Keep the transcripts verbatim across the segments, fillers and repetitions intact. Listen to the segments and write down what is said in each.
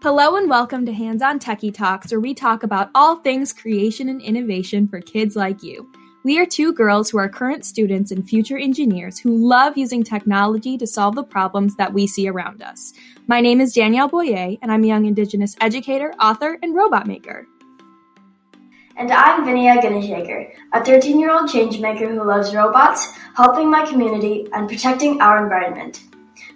Hello and welcome to Hands on Techie Talks, where we talk about all things creation and innovation for kids like you. We are two girls who are current students and future engineers who love using technology to solve the problems that we see around us. My name is Danielle Boyer, and I'm a young Indigenous educator, author, and robot maker. And I'm Vinia Gunnishaker, a thirteen-year-old changemaker who loves robots, helping my community, and protecting our environment.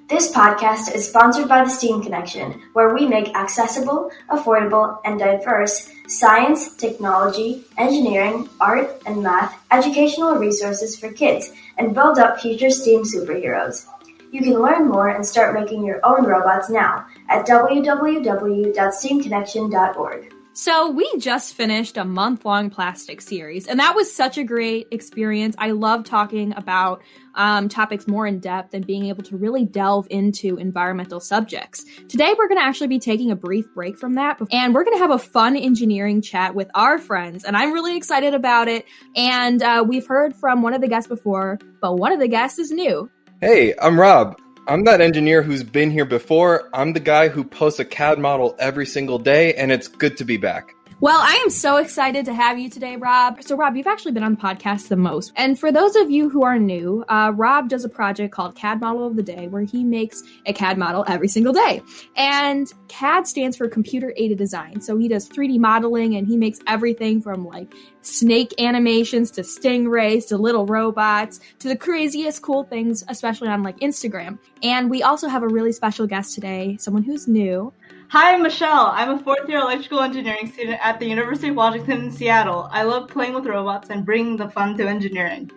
This podcast is sponsored by the STEAM Connection, where we make accessible, affordable, and diverse science, technology, engineering, art, and math educational resources for kids and build up future STEAM superheroes. You can learn more and start making your own robots now at w w w dot steam connection dot org. So we just finished a month-long plastic series, and that was such a great experience. I love talking about um, topics more in depth and being able to really delve into environmental subjects. Today, we're going to actually be taking a brief break from that, and we're going to have a fun engineering chat with our friends, and I'm really excited about it. And uh, we've heard from one of the guests before, but one of the guests is new. Hey, I'm Rob. I'm that engineer who's been here before. I'm the guy who posts a C A D model every single day, and it's good to be back. Well, I am so excited to have you today, Rob. So, Rob, you've actually been on the podcast the most. And for those of you who are new, uh, Rob does a project called C A D Model of the Day, where he makes a C A D model every single day. And C A D stands for Computer Aided Design. So he does three D modeling, and he makes everything from like snake animations to stingrays to little robots to the craziest cool things, especially on like Instagram. And we also have a really special guest today, someone who's new. Hi, I'm Michelle. I'm a fourth-year electrical engineering student at the University of Washington in Seattle. I love playing with robots and bringing the fun to engineering.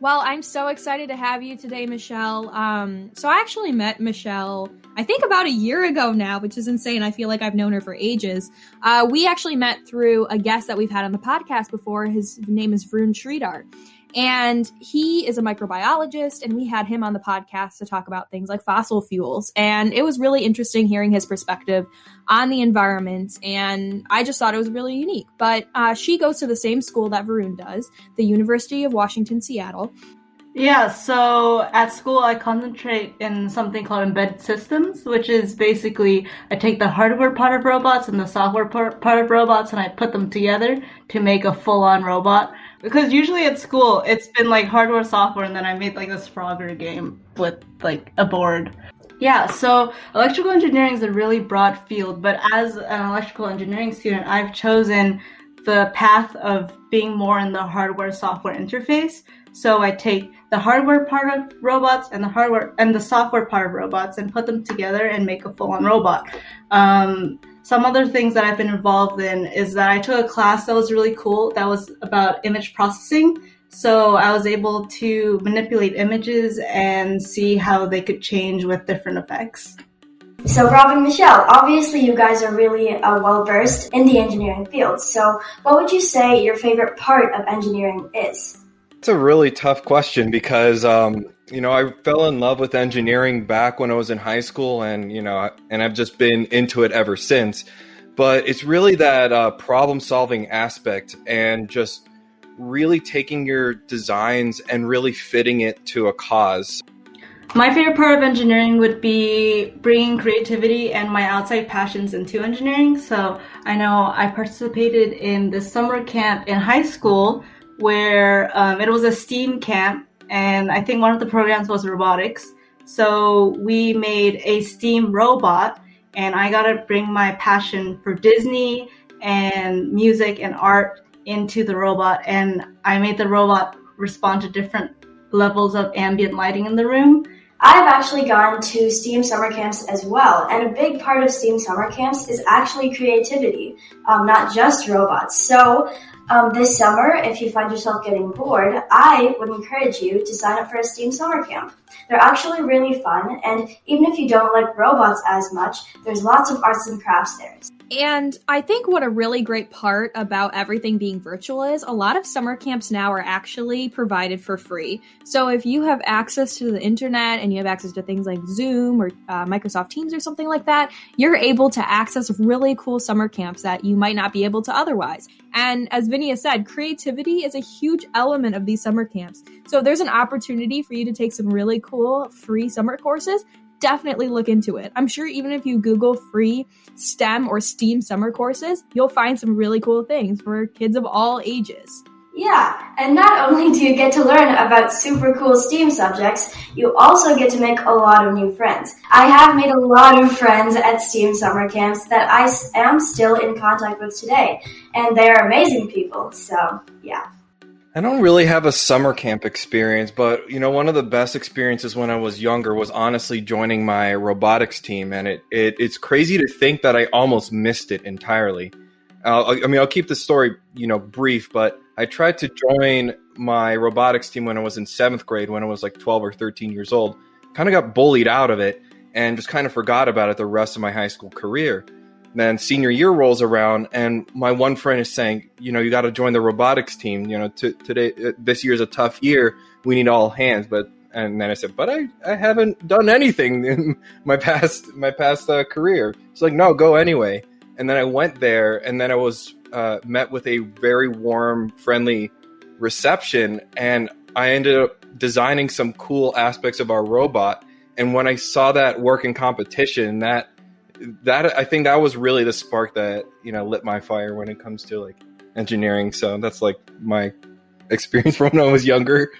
Well, I'm so excited to have you today, Michelle. Um, so I actually met Michelle, I think about a year ago now, which is insane. I feel like I've known her for ages. Uh, we actually met through a guest that we've had on the podcast before. His name is Varun Sridhar. And he is a microbiologist, and we had him on the podcast to talk about things like fossil fuels. And it was really interesting hearing his perspective on the environment, and I just thought it was really unique. But uh, she goes to the same school that Varun does, the University of Washington, Seattle. Yeah, so at school I concentrate in something called embedded systems, which is basically I take the hardware part of robots and the software part of robots, and I put them together to make a full-on robot. Because usually at school, it's been like hardware, software, and then I made like this Frogger game with like a board. Yeah, so electrical engineering is a really broad field, but as an electrical engineering student, I've chosen the path of being more in the hardware-software interface. So I take the hardware part of robots and the hardware and the software part of robots and put them together and make a full-on robot. Um, Some other things that I've been involved in is that I took a class that was really cool that was about image processing. So I was able to manipulate images and see how they could change with different effects. So Rob and Michelle, obviously you guys are really uh, well-versed in the engineering field. So what would you say your favorite part of engineering is? It's a really tough question because, um, you know, I fell in love with engineering back when I was in high school, and, you know, and I've just been into it ever since. But it's really that uh, problem solving aspect and just really taking your designs and really fitting it to a cause. My favorite part of engineering would be bringing creativity and my outside passions into engineering. So I know I participated in this summer camp in high school where um, it was a STEAM camp. And I think one of the programs was robotics. So we made a STEAM robot, and I got to bring my passion for Disney and music and art into the robot. And I made the robot respond to different levels of ambient lighting in the room. I've actually gone to STEAM summer camps as well, and a big part of STEAM summer camps is actually creativity, um, not just robots. So um, this summer, if you find yourself getting bored, I would encourage you to sign up for a STEAM summer camp. They're actually really fun, and even if you don't like robots as much, there's lots of arts and crafts there. And I think what a really great part about everything being virtual is a lot of summer camps now are actually provided for free. So if you have access to the internet and you have access to things like Zoom or uh, Microsoft Teams or something like that, you're able to access really cool summer camps that you might not be able to otherwise. And as Vinia said, creativity is a huge element of these summer camps. So there's an opportunity for you to take some really cool free summer courses definitely look into it. I'm sure even if you Google free STEM or STEAM summer courses, you'll find some really cool things for kids of all ages. Yeah, and not only do you get to learn about super cool STEAM subjects, you also get to make a lot of new friends. I have made a lot of friends at STEAM summer camps that I am still in contact with today, and they are amazing people, so yeah. I don't really have a summer camp experience, but you know, one of the best experiences when I was younger was honestly joining my robotics team, and it, it it's crazy to think that I almost missed it entirely. Uh, I mean, I'll keep the story, you know, brief, but I tried to join my robotics team when I was in seventh grade, when I was like twelve or thirteen years old, kind of got bullied out of it and just kind of forgot about it the rest of my high school career. Then senior year rolls around and my one friend is saying, you know, you got to join the robotics team. You know, t- today, uh, this year is a tough year. We need all hands. But and then I said, but I, I haven't done anything in my past, my past uh, career. It's like, no, go anyway. And then I went there, and then I was uh, met with a very warm, friendly reception. And I ended up designing some cool aspects of our robot. And when I saw that work in competition, that that I think that was really the spark that, you know, lit my fire when it comes to like engineering. So that's like my experience from when I was younger.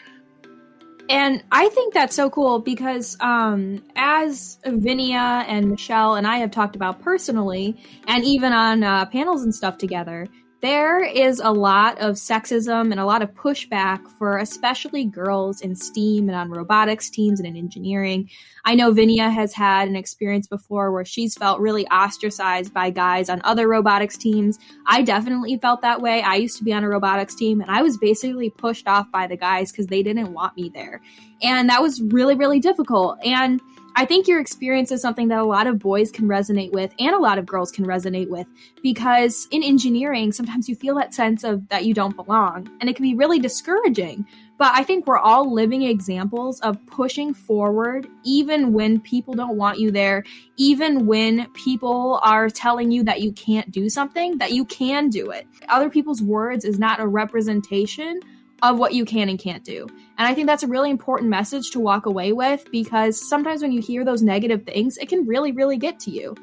And I think that's so cool because um, as Vinia and Michelle and I have talked about personally, and even on uh, panels and stuff together, there is a lot of sexism and a lot of pushback for especially girls in STEAM and on robotics teams and in engineering. I know Vinia has had an experience before where she's felt really ostracized by guys on other robotics teams. I definitely felt that way. I used to be on a robotics team, and I was basically pushed off by the guys because they didn't want me there. And that was really, really difficult. And I think your experience is something that a lot of boys can resonate with and a lot of girls can resonate with, because in engineering, sometimes you feel that sense of that you don't belong, and it can be really discouraging. But I think we're all living examples of pushing forward, even when people don't want you there, even when people are telling you that you can't do something, that you can do it. Other people's words is not a representation of what you can and can't do. And I think that's a really important message to walk away with, because sometimes when you hear those negative things, it can really, really get to you.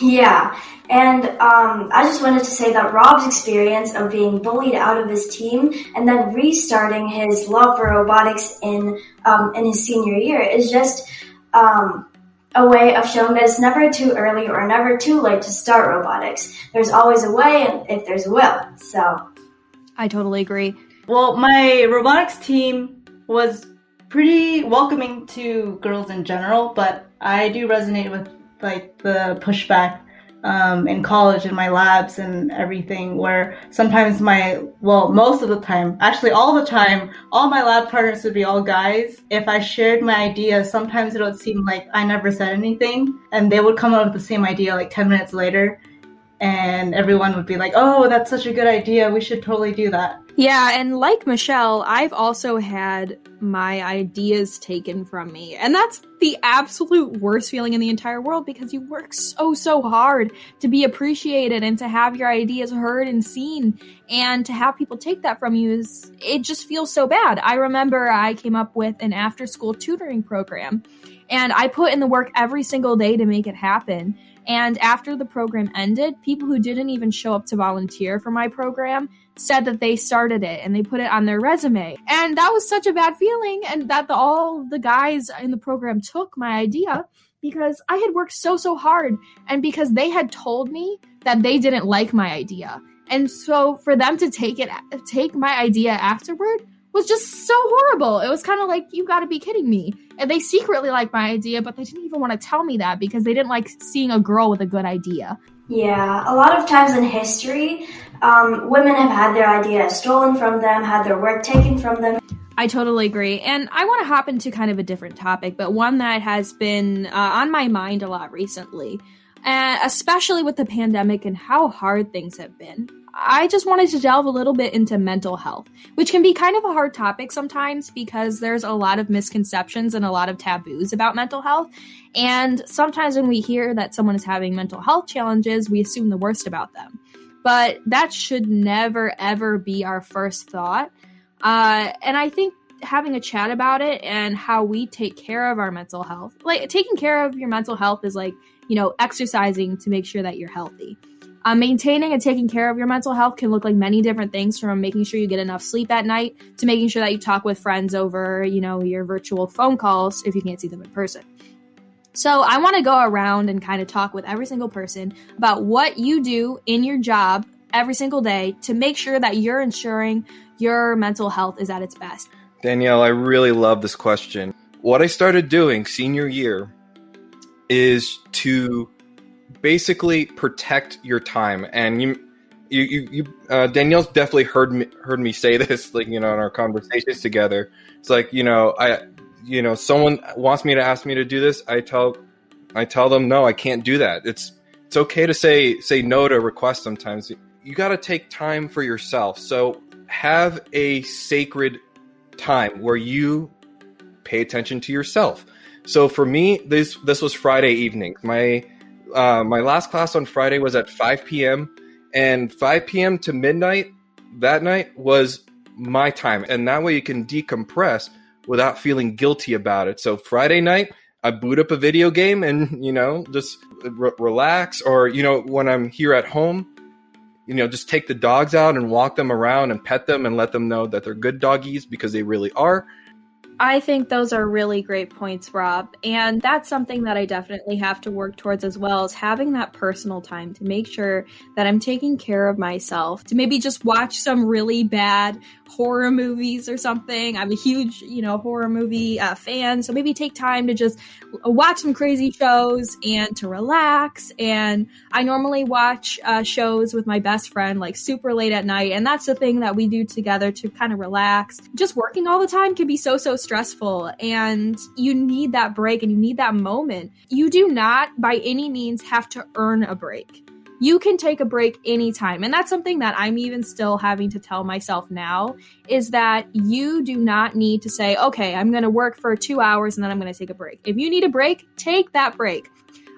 Yeah, and um, I just wanted to say that Rob's experience of being bullied out of his team and then restarting his love for robotics in um, in his senior year is just um, a way of showing that it's never too early or never too late to start robotics. There's always a way, and if there's a will, so... I totally agree. Well, my robotics team was pretty welcoming to girls in general, but I do resonate with like the pushback um, in college in my labs and everything, where sometimes my, well, most of the time, actually all the time, all my lab partners would be all guys. If I shared my ideas, sometimes it would seem like I never said anything, and they would come up with the same idea like ten minutes later. And everyone would be like, oh, that's such a good idea. We should totally do that. Yeah, and like Michelle, I've also had my ideas taken from me. And that's the absolute worst feeling in the entire world, because you work so, so hard to be appreciated and to have your ideas heard and seen. And to have people take that from you, is it just feels so bad. I remember I came up with an after-school tutoring program, and I put in the work every single day to make it happen. And after the program ended, people who didn't even show up to volunteer for my program said that they started it and they put it on their resume. And that was such a bad feeling, and that the, all the guys in the program took my idea, because I had worked so, so hard, and because they had told me that they didn't like my idea. And so for them to take it, take my idea afterward was just so horrible. It was kind of like, you got to be kidding me. And they secretly liked my idea, but they didn't even want to tell me that because they didn't like seeing a girl with a good idea. Yeah, a lot of times in history, um, women have had their ideas stolen from them, had their work taken from them. I totally agree. And I want to hop into kind of a different topic, but one that has been uh, on my mind a lot recently, uh, especially with the pandemic and how hard things have been. I just wanted to delve a little bit into mental health, which can be kind of a hard topic sometimes because there's a lot of misconceptions and a lot of taboos about mental health. And sometimes when we hear that someone is having mental health challenges, we assume the worst about them. But that should never, ever be our first thought. Uh, and I think having a chat about it and how we take care of our mental health. Like, taking care of your mental health is like, you know, exercising to make sure that you're healthy. Um, maintaining and taking care of your mental health can look like many different things, from making sure you get enough sleep at night to making sure that you talk with friends over, you know, your virtual phone calls if you can't see them in person. So I want to go around and kind of talk with every single person about what you do in your job every single day to make sure that you're ensuring your mental health is at its best. Danielle, I really love this question. What I started doing senior year is to basically protect your time. And you, you, you, you uh, Danielle's definitely heard me, heard me say this, like, you know, in our conversations together. It's like, you know, I, you know, someone wants me to ask me to do this. I tell, I tell them, no, I can't do that. It's, it's okay to say, say no to requests. Sometimes you got to take time for yourself. So have a sacred time where you pay attention to yourself. So for me, this, this was Friday evening. My, Uh, my last class on Friday was at five p.m. and five p.m. to midnight that night was my time. And that way you can decompress without feeling guilty about it. So Friday night, I boot up a video game and, you know, just re- relax. Or, you know, when I'm here at home, you know, just take the dogs out and walk them around and pet them and let them know that they're good doggies, because they really are. I think those are really great points, Rob. And that's something that I definitely have to work towards as well, is having that personal time to make sure that I'm taking care of myself, to maybe just watch some really bad horror movies or something. I'm a huge, you know, horror movie uh, fan. So maybe take time to just watch some crazy shows and to relax. And I normally watch uh, shows with my best friend, like super late at night. And that's the thing that we do together to kind of relax. Just working all the time can be so, so stressful. stressful and you need that break and you need that moment. You do not by any means have to earn a break. You can take a break anytime. And that's something that I'm even still having to tell myself now, is that you do not need to say, okay, I'm going to work for two hours and then I'm going to take a break. If you need a break, take that break.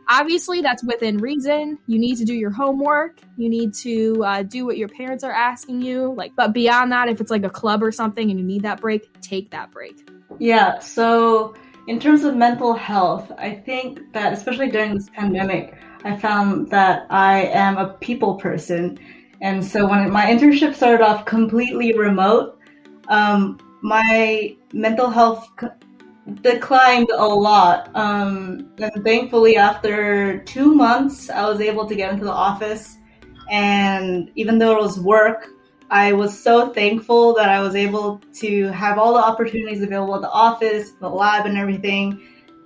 Obviously, that's within reason. You need to do your homework. You need to uh, do what your parents are asking you. Like, but beyond that, if it's like a club or something and you need that break, take that break. Yeah. So in terms of mental health, I think that especially during this pandemic, I found that I am a people person. And so when my internship started off completely remote, um, my mental health co- declined a lot. Um, and thankfully, after two months, I was able to get into the office. And even though it was work, I was so thankful that I was able to have all the opportunities available at the office, the lab and everything,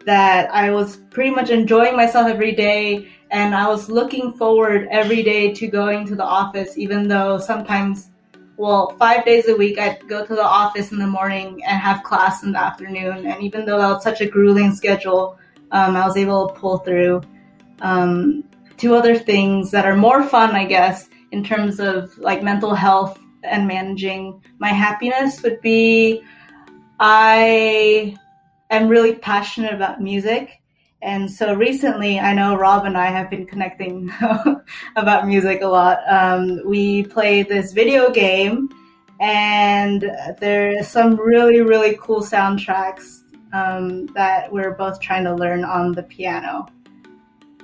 that I was pretty much enjoying myself every day. And I was looking forward every day to going to the office, even though sometimes, well, five days a week, I'd go to the office in the morning and have class in the afternoon. And even though that was such a grueling schedule, um, I was able to pull through. Um, two other things that are more fun, I guess, in terms of like mental health and managing my happiness would be, I am really passionate about music. And so recently, I know Rob and I have been connecting about music a lot. Um, we play this video game and there's some really, really cool soundtracks um, that we're both trying to learn on the piano.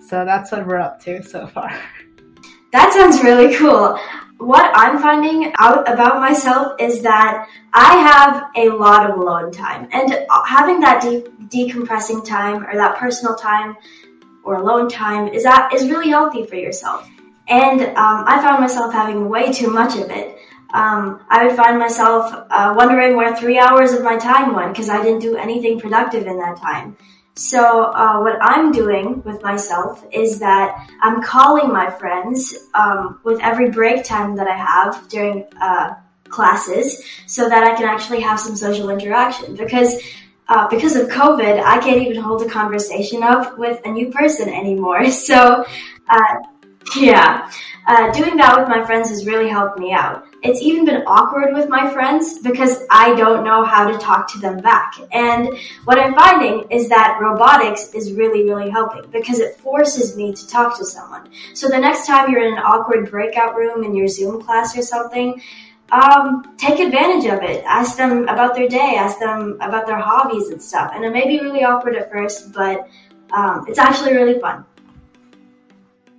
So that's what we're up to so far. That sounds really cool. What I'm finding out about myself is that I have a lot of alone time. And having that de- decompressing time, or that personal time or alone time, is that is really healthy for yourself. And um, I found myself having way too much of it. Um, I would find myself uh, wondering where three hours of my time went, because I didn't do anything productive in that time. So uh, what I'm doing with myself is that I'm calling my friends um, with every break time that I have during uh, classes, so that I can actually have some social interaction. Because uh, because of COVID, I can't even hold a conversation up with a new person anymore. So uh, yeah, uh, doing that with my friends has really helped me out. It's even been awkward with my friends because I don't know how to talk to them back. And what I'm finding is that robotics is really, really helping, because it forces me to talk to someone. So the next time you're in an awkward breakout room in your Zoom class or something, um, take advantage of it. Ask them about their day, ask them about their hobbies and stuff. And it may be really awkward at first, but um, it's actually really fun.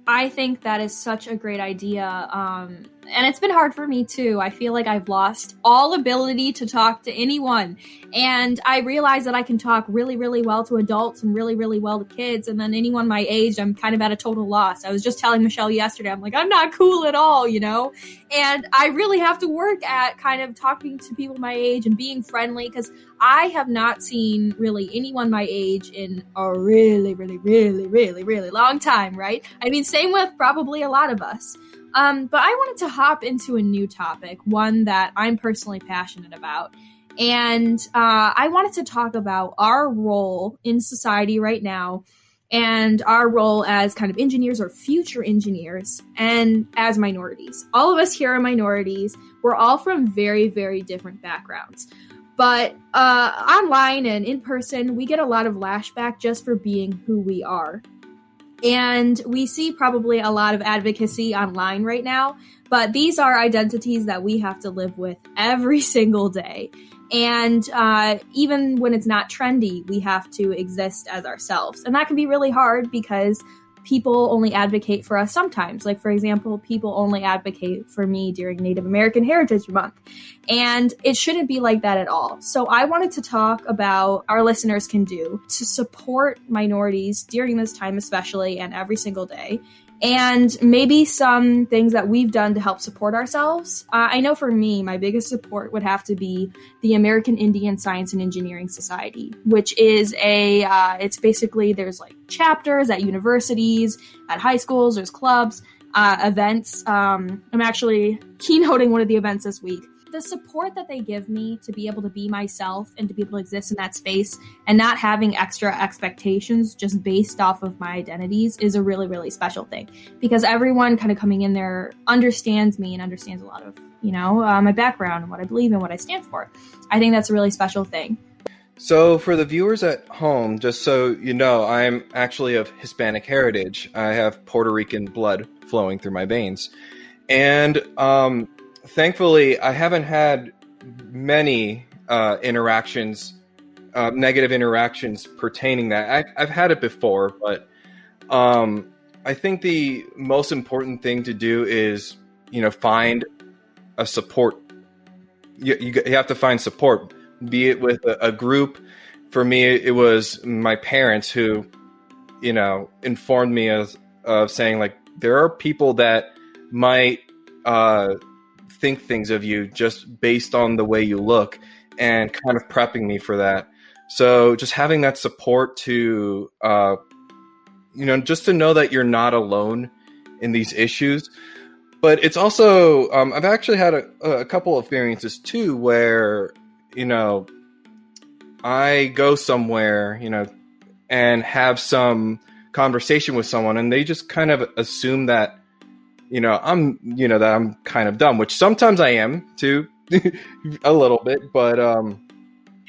I think that is such a great idea. Um, and it's been hard for me too. I feel like I've lost all ability to talk to anyone. And I realize that I can talk really, really well to adults and really, really well to kids. And then anyone my age, I'm kind of at a total loss. I was just telling Michelle yesterday, I'm like, I'm not cool at all, you know? And I really have to work at kind of talking to people my age and being friendly, because I have not seen really anyone my age in a really, really, really, really, really long time, right? I mean, same with probably a lot of us. Um, but I wanted to hop into a new topic, one that I'm personally passionate about. And uh, I wanted to talk about our role in society right now and our role as kind of engineers or future engineers and as minorities. All of us here are minorities. We're all from very, very different backgrounds. But uh, online and in person, we get a lot of lashback just for being who we are. And we see probably a lot of advocacy online right now, but these are identities that we have to live with every single day. And uh, even when it's not trendy, we have to exist as ourselves. And that can be really hard because people only advocate for us sometimes. Like, for example, people only advocate for me during Native American Heritage Month. And it shouldn't be like that at all. So I wanted to talk about our listeners can do to support minorities during this time, especially, and every single day. And maybe some things that we've done to help support ourselves. Uh, I know for me, my biggest support would have to be the American Indian Science and Engineering Society, which is a, uh, it's basically, there's like chapters at universities, at high schools, there's clubs, uh, events. Um, I'm actually keynoting one of the events this week. The support that they give me to be able to be myself and to be able to exist in that space and not having extra expectations just based off of my identities is a really, really special thing, because everyone kind of coming in there understands me and understands a lot of, you know, uh, my background and what I believe and what I stand for. I think that's a really special thing. So for the viewers at home, just so you know, I'm actually of Hispanic heritage. I have Puerto Rican blood flowing through my veins. And, um, thankfully, I haven't had many uh, interactions, uh, negative interactions pertaining that. I, I've had it before, but um, I think the most important thing to do is, you know, find a support. You, you, you have to find support, be it with a, a group. For me, it was my parents who, you know, informed me of, of saying, like, there are people that might... Uh, think things of you just based on the way you look, and kind of prepping me for that. So just having that support to, uh, you know, just to know that you're not alone in these issues. But it's also, um, I've actually had a, a couple of experiences too, where, you know, I go somewhere, you know, and have some conversation with someone, and they just kind of assume that, you know, I'm, you know, that I'm kind of dumb, which sometimes I am too, a little bit, but, um,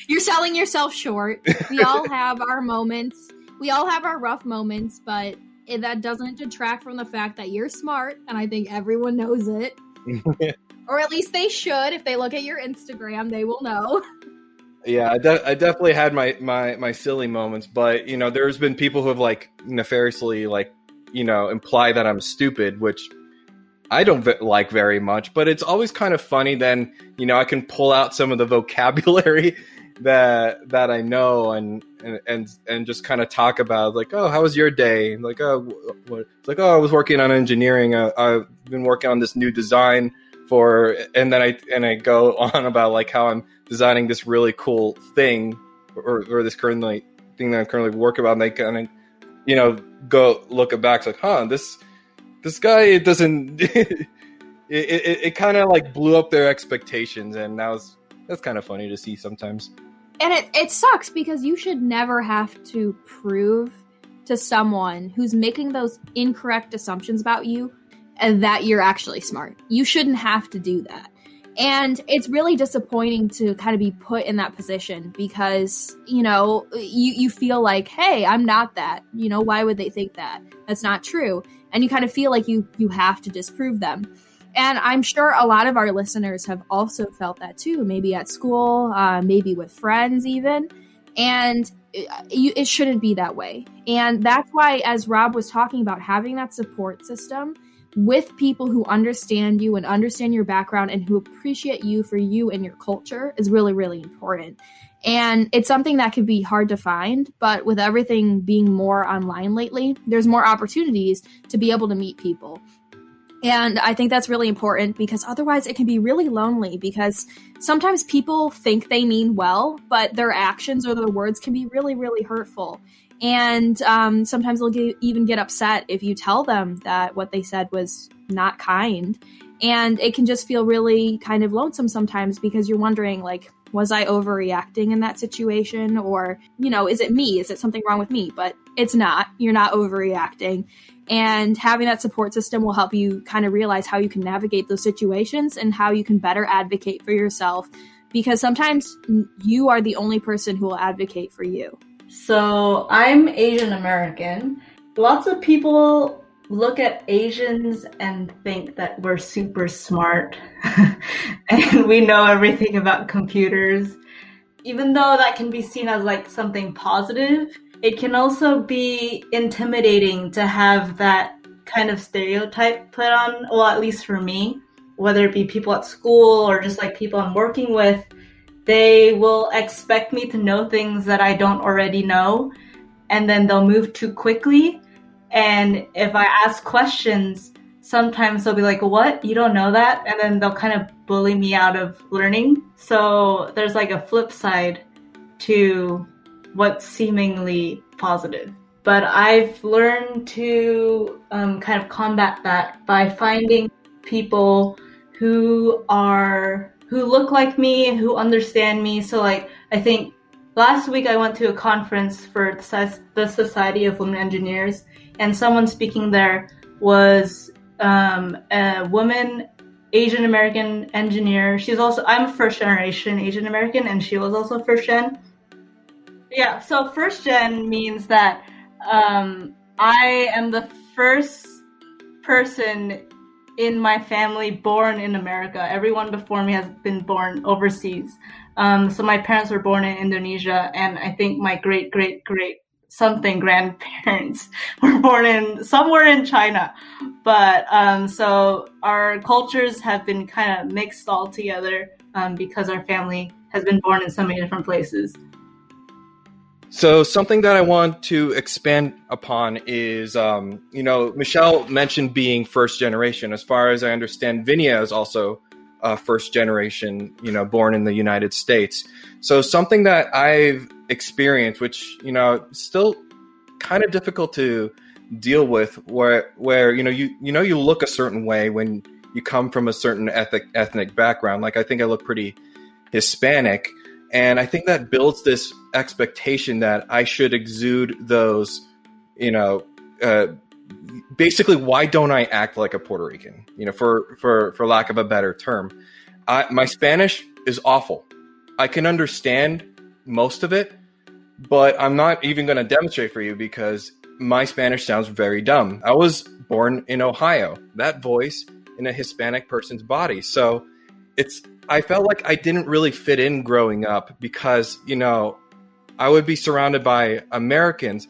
you're selling yourself short. We all have our moments. We all have our rough moments, but it, that doesn't detract from the fact that you're smart. And I think everyone knows it, or at least they should. If they look at your Instagram, they will know. Yeah. I, de- I definitely had my, my, my silly moments, but you know, there's been people who have like nefariously, like, you know, imply that I'm stupid, which I don't like very much, but it's always kind of funny. Then, you know, I can pull out some of the vocabulary that, that I know and, and, and, and just kind of talk about like, oh, how was your day? And like, oh, what? It's like, oh, I was working on engineering. Uh, I've been working on this new design for, and then I, and I go on about like how I'm designing this really cool thing or, or this currently thing that I'm currently working on. They kind of, you know, go look back. It's like, huh, this, This guy, it doesn't, it, it, it kind of like blew up their expectations. And that was, that's kind of funny to see sometimes. And it, it sucks because you should never have to prove to someone who's making those incorrect assumptions about you that you're actually smart. You shouldn't have to do that. And it's really disappointing to kind of be put in that position because, you know, you, you feel like, hey, I'm not that. You know, why would they think that? That's not true. And you kind of feel like you you have to disprove them. And I'm sure a lot of our listeners have also felt that too, maybe at school, uh, maybe with friends even. And it, it shouldn't be that way. And that's why, as Rob was talking about, having that support system with people who understand you and understand your background and who appreciate you for you and your culture is really, really important. And it's something that can be hard to find, but with everything being more online lately, there's more opportunities to be able to meet people. And I think that's really important because otherwise it can be really lonely, because sometimes people think they mean well, but their actions or their words can be really, really hurtful. And um, sometimes they'll get, even get upset if you tell them that what they said was not kind. And it can just feel really kind of lonesome sometimes, because you're wondering, like, was I overreacting in that situation? Or, you know, is it me? Is it something wrong with me? But it's not. You're not overreacting. And having that support system will help you kind of realize how you can navigate those situations and how you can better advocate for yourself, because sometimes you are the only person who will advocate for you. So I'm Asian American. Lots of people look at Asians and think that we're super smart and we know everything about computers. Even though that can be seen as like something positive, it can also be intimidating to have that kind of stereotype put on, well, at least for me, whether it be people at school or just like people I'm working with. They will expect me to know things that I don't already know, and then they'll move too quickly. And if I ask questions, sometimes they'll be like, what? You don't know that? And then they'll kind of bully me out of learning. So there's like a flip side to what's seemingly positive. But I've learned to um, kind of combat that by finding people who are... who look like me, who understand me. So like, I think last week I went to a conference for the Society of Women Engineers, and someone speaking there was um, a woman, Asian American engineer. She's also, I'm first generation Asian American, and she was also first gen. Yeah, so first gen means that um, I am the first person in my family born in America. Everyone before me has been born overseas. Um, so my parents were born in Indonesia, and I think my great, great, great something grandparents were born in somewhere in China. But um, so our cultures have been kind of mixed all together um, because our family has been born in so many different places. So something that I want to expand upon is, um, you know, Michelle mentioned being first generation. As far as I understand, Vinia is also uh, first generation, you know, born in the United States. So something that I've experienced, which, you know, still kind of difficult to deal with, where, where you know, you, you know, you look a certain way when you come from a certain ethnic, ethnic background. Like, I think I look pretty Hispanic. And I think that builds this expectation that I should exude those, you know, uh, basically, why don't I act like a Puerto Rican, you know, for, for, for lack of a better term. I, my Spanish is awful. I can understand most of it, but I'm not even going to demonstrate for you because my Spanish sounds very dumb. I was born in Ohio, that voice in a Hispanic person's body. So it's... I felt like I didn't really fit in growing up because, you know, I would be surrounded by Americans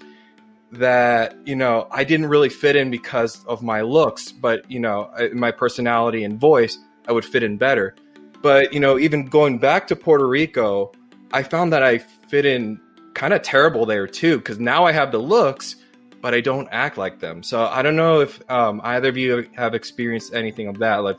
that, you know, I didn't really fit in because of my looks, but, you know, my personality and voice, I would fit in better. But, you know, even going back to Puerto Rico, I found that I fit in kind of terrible there too, because now I have the looks, but I don't act like them. So I don't know if um, either of you have experienced anything of that. Like,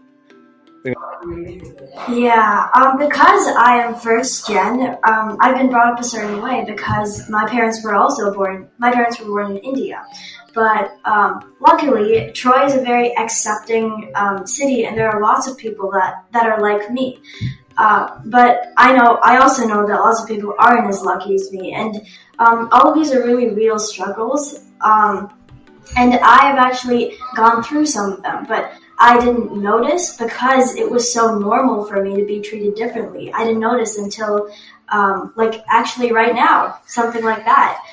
Yeah, um, because I am first gen, um, I've been brought up a certain way because my parents were also born, my parents were born in India. But um, luckily, Troy is a very accepting um, city, and there are lots of people that, that are like me. Uh, but I know, I also know that lots of people aren't as lucky as me, and um, all of these are really real struggles. Um, and I have actually gone through some of them, but I didn't notice because it was so normal for me to be treated differently. I didn't notice until, um, like, actually right now, something like that.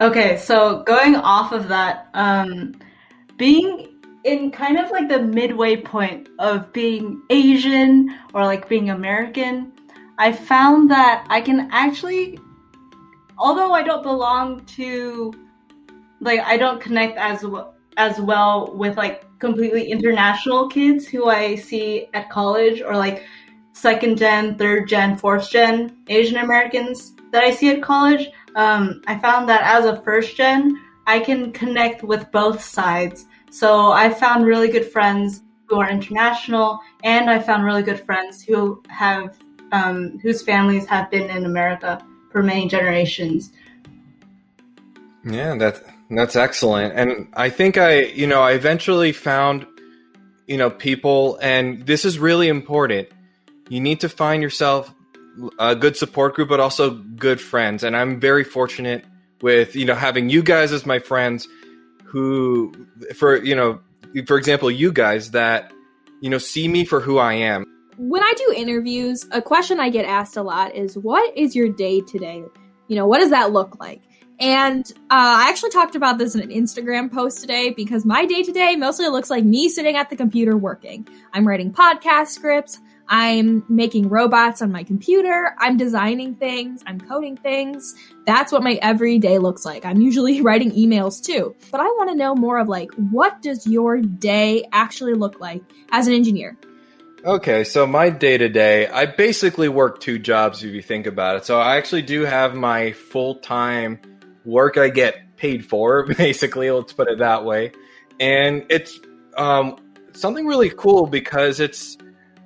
Okay, so going off of that, um, being in kind of like the midway point of being Asian or like being American, I found that I can actually, although I don't belong to, like, I don't connect as well, as well with like completely international kids who I see at college, or like second gen, third gen, fourth gen Asian Americans that I see at college. Um, I found that as a first gen, I can connect with both sides. So I found really good friends who are international, and I found really good friends who have, um, whose families have been in America for many generations. Yeah, that that's excellent. And I think I, you know, I eventually found, you know, people, and this is really important. You need to find yourself a good support group, but also good friends. And I'm very fortunate with, you know, having you guys as my friends who, for, you know, for example, you guys that, you know, see me for who I am. When I do interviews, a question I get asked a lot is, what is your day today? You know, what does that look like? And uh, I actually talked about this in an Instagram post today, because my day-to-day mostly looks like me sitting at the computer working. I'm writing podcast scripts. I'm making robots on my computer. I'm designing things. I'm coding things. That's what my everyday looks like. I'm usually writing emails too. But I want to know more of like, what does your day actually look like as an engineer? Okay, so my day-to-day, I basically work two jobs if you think about it. So I actually do have my full-time work I get paid for, basically, let's put it that way. And it's um, something really cool because it's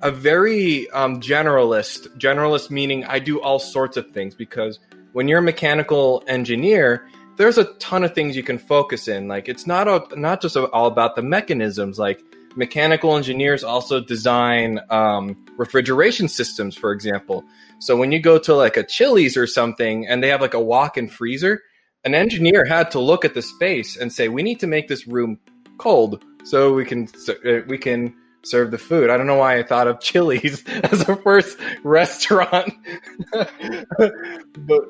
a very um, generalist, generalist meaning I do all sorts of things, because when you're a mechanical engineer, there's a ton of things you can focus in. Like it's not a, not just all about the mechanisms. Like mechanical engineers also design um, refrigeration systems, for example. So when you go to like a Chili's or something and they have like a walk-in freezer, an engineer had to look at the space and say, we need to make this room cold so we can we can serve the food. I don't know why I thought of Chili's as a first restaurant, but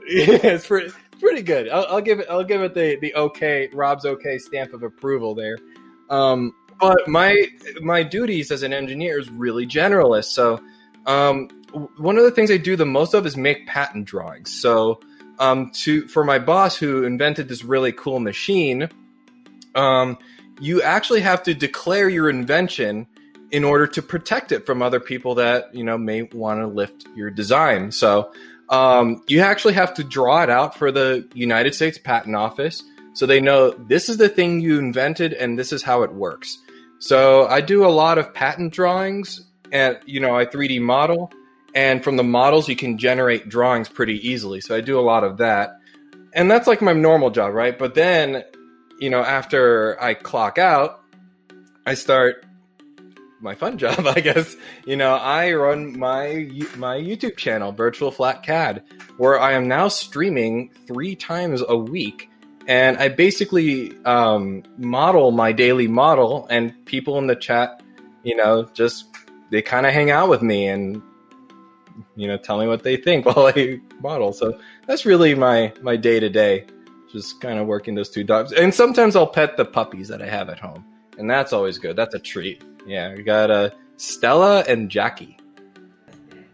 yeah, it's, pretty, it's pretty good. I'll, I'll give it. I'll give it the the okay Rob's okay stamp of approval there. Um, but my my duties as an engineer is really generalist. So um, one of the things I do the most of is make patent drawings. So. Um, to for my boss who invented this really cool machine, um, you actually have to declare your invention in order to protect it from other people that, you know, may want to lift your design. So um, you actually have to draw it out for the United States Patent Office, so they know this is the thing you invented and this is how it works. So I do a lot of patent drawings, and you know, I three D model. And from the models, you can generate drawings pretty easily. So I do a lot of that. And that's like my normal job, right? But then, you know, after I clock out, I start my fun job, I guess. You know, I run my my YouTube channel, Virtual Flat C A D, where I am now streaming three times a week. And I basically um, model my daily model. And people in the chat, you know, just they kind of hang out with me and, you know, tell me what they think while I model. So that's really my, my day-to-day, just kind of working those two dogs. And sometimes I'll pet the puppies that I have at home. And that's always good. That's a treat. Yeah, we got uh, Stella and Jackie.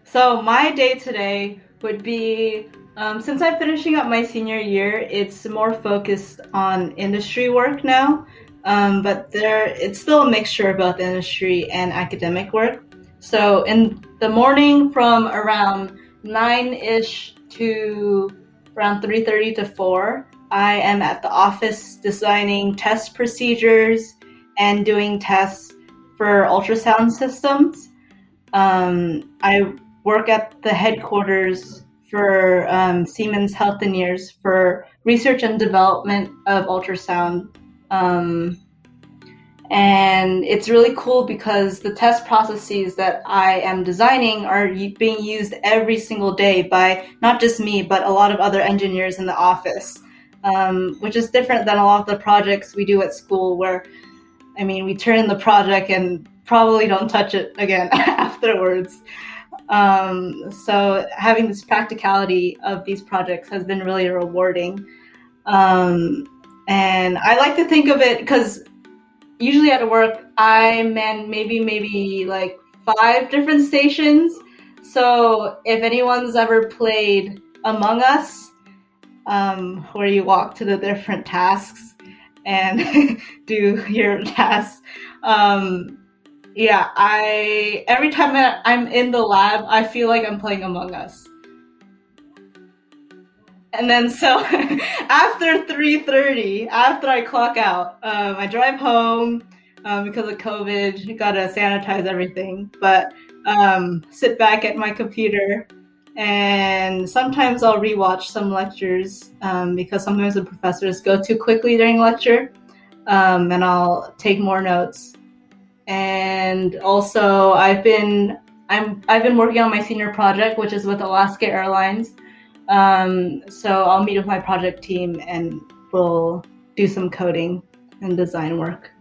So my day-to-day would be, um, since I'm finishing up my senior year, it's more focused on industry work now. Um, but there, it's still a mixture of both industry and academic work. So in the morning from around nine-ish to around three thirty to four, I am at the office designing test procedures and doing tests for ultrasound systems. Um, I work at the headquarters for um, Siemens Healthineers for research and development of ultrasound. Um, And it's really cool because the test processes that I am designing are being used every single day by not just me, but a lot of other engineers in the office, um, which is different than a lot of the projects we do at school where, I mean, we turn in the project and probably don't touch it again afterwards. Um, so having this practicality of these projects has been really rewarding. Um, and I like to think of it because usually at work, I man maybe, maybe like five different stations. So if anyone's ever played Among Us, um, where you walk to the different tasks and do your tasks, um, yeah, I every time I'm in the lab, I feel like I'm playing Among Us. And then so after three thirty, after I clock out, um, I drive home um, because of COVID. You gotta sanitize everything, but um, sit back at my computer. And sometimes I'll rewatch some lectures um, because sometimes the professors go too quickly during lecture, um, and I'll take more notes. And also, I've been I'm I've been working on my senior project, which is with Alaska Airlines. Um, so I'll meet with my project team and we'll do some coding and design work.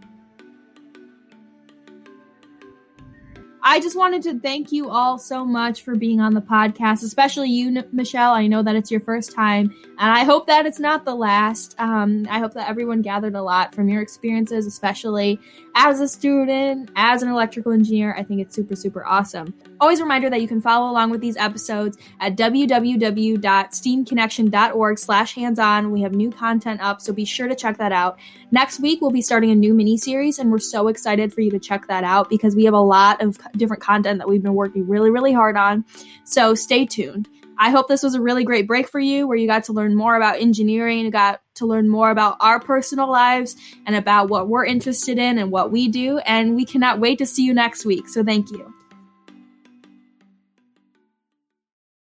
I just wanted to thank you all so much for being on the podcast, especially you, Michelle. I know that it's your first time, and I hope that it's not the last. Um, I hope that everyone gathered a lot from your experiences, especially as a student, as an electrical engineer. I think it's super, super awesome. Always a reminder that you can follow along with these episodes at w w w dot steam connection dot org slash hands on. We have new content up, so be sure to check that out. Next week, we'll be starting a new mini-series, and we're so excited for you to check that out because we have a lot of different content that we've been working really, really hard on. So stay tuned. I hope this was a really great break for you where you got to learn more about engineering, got to learn more about our personal lives and about what we're interested in and what we do. And we cannot wait to see you next week. So thank you.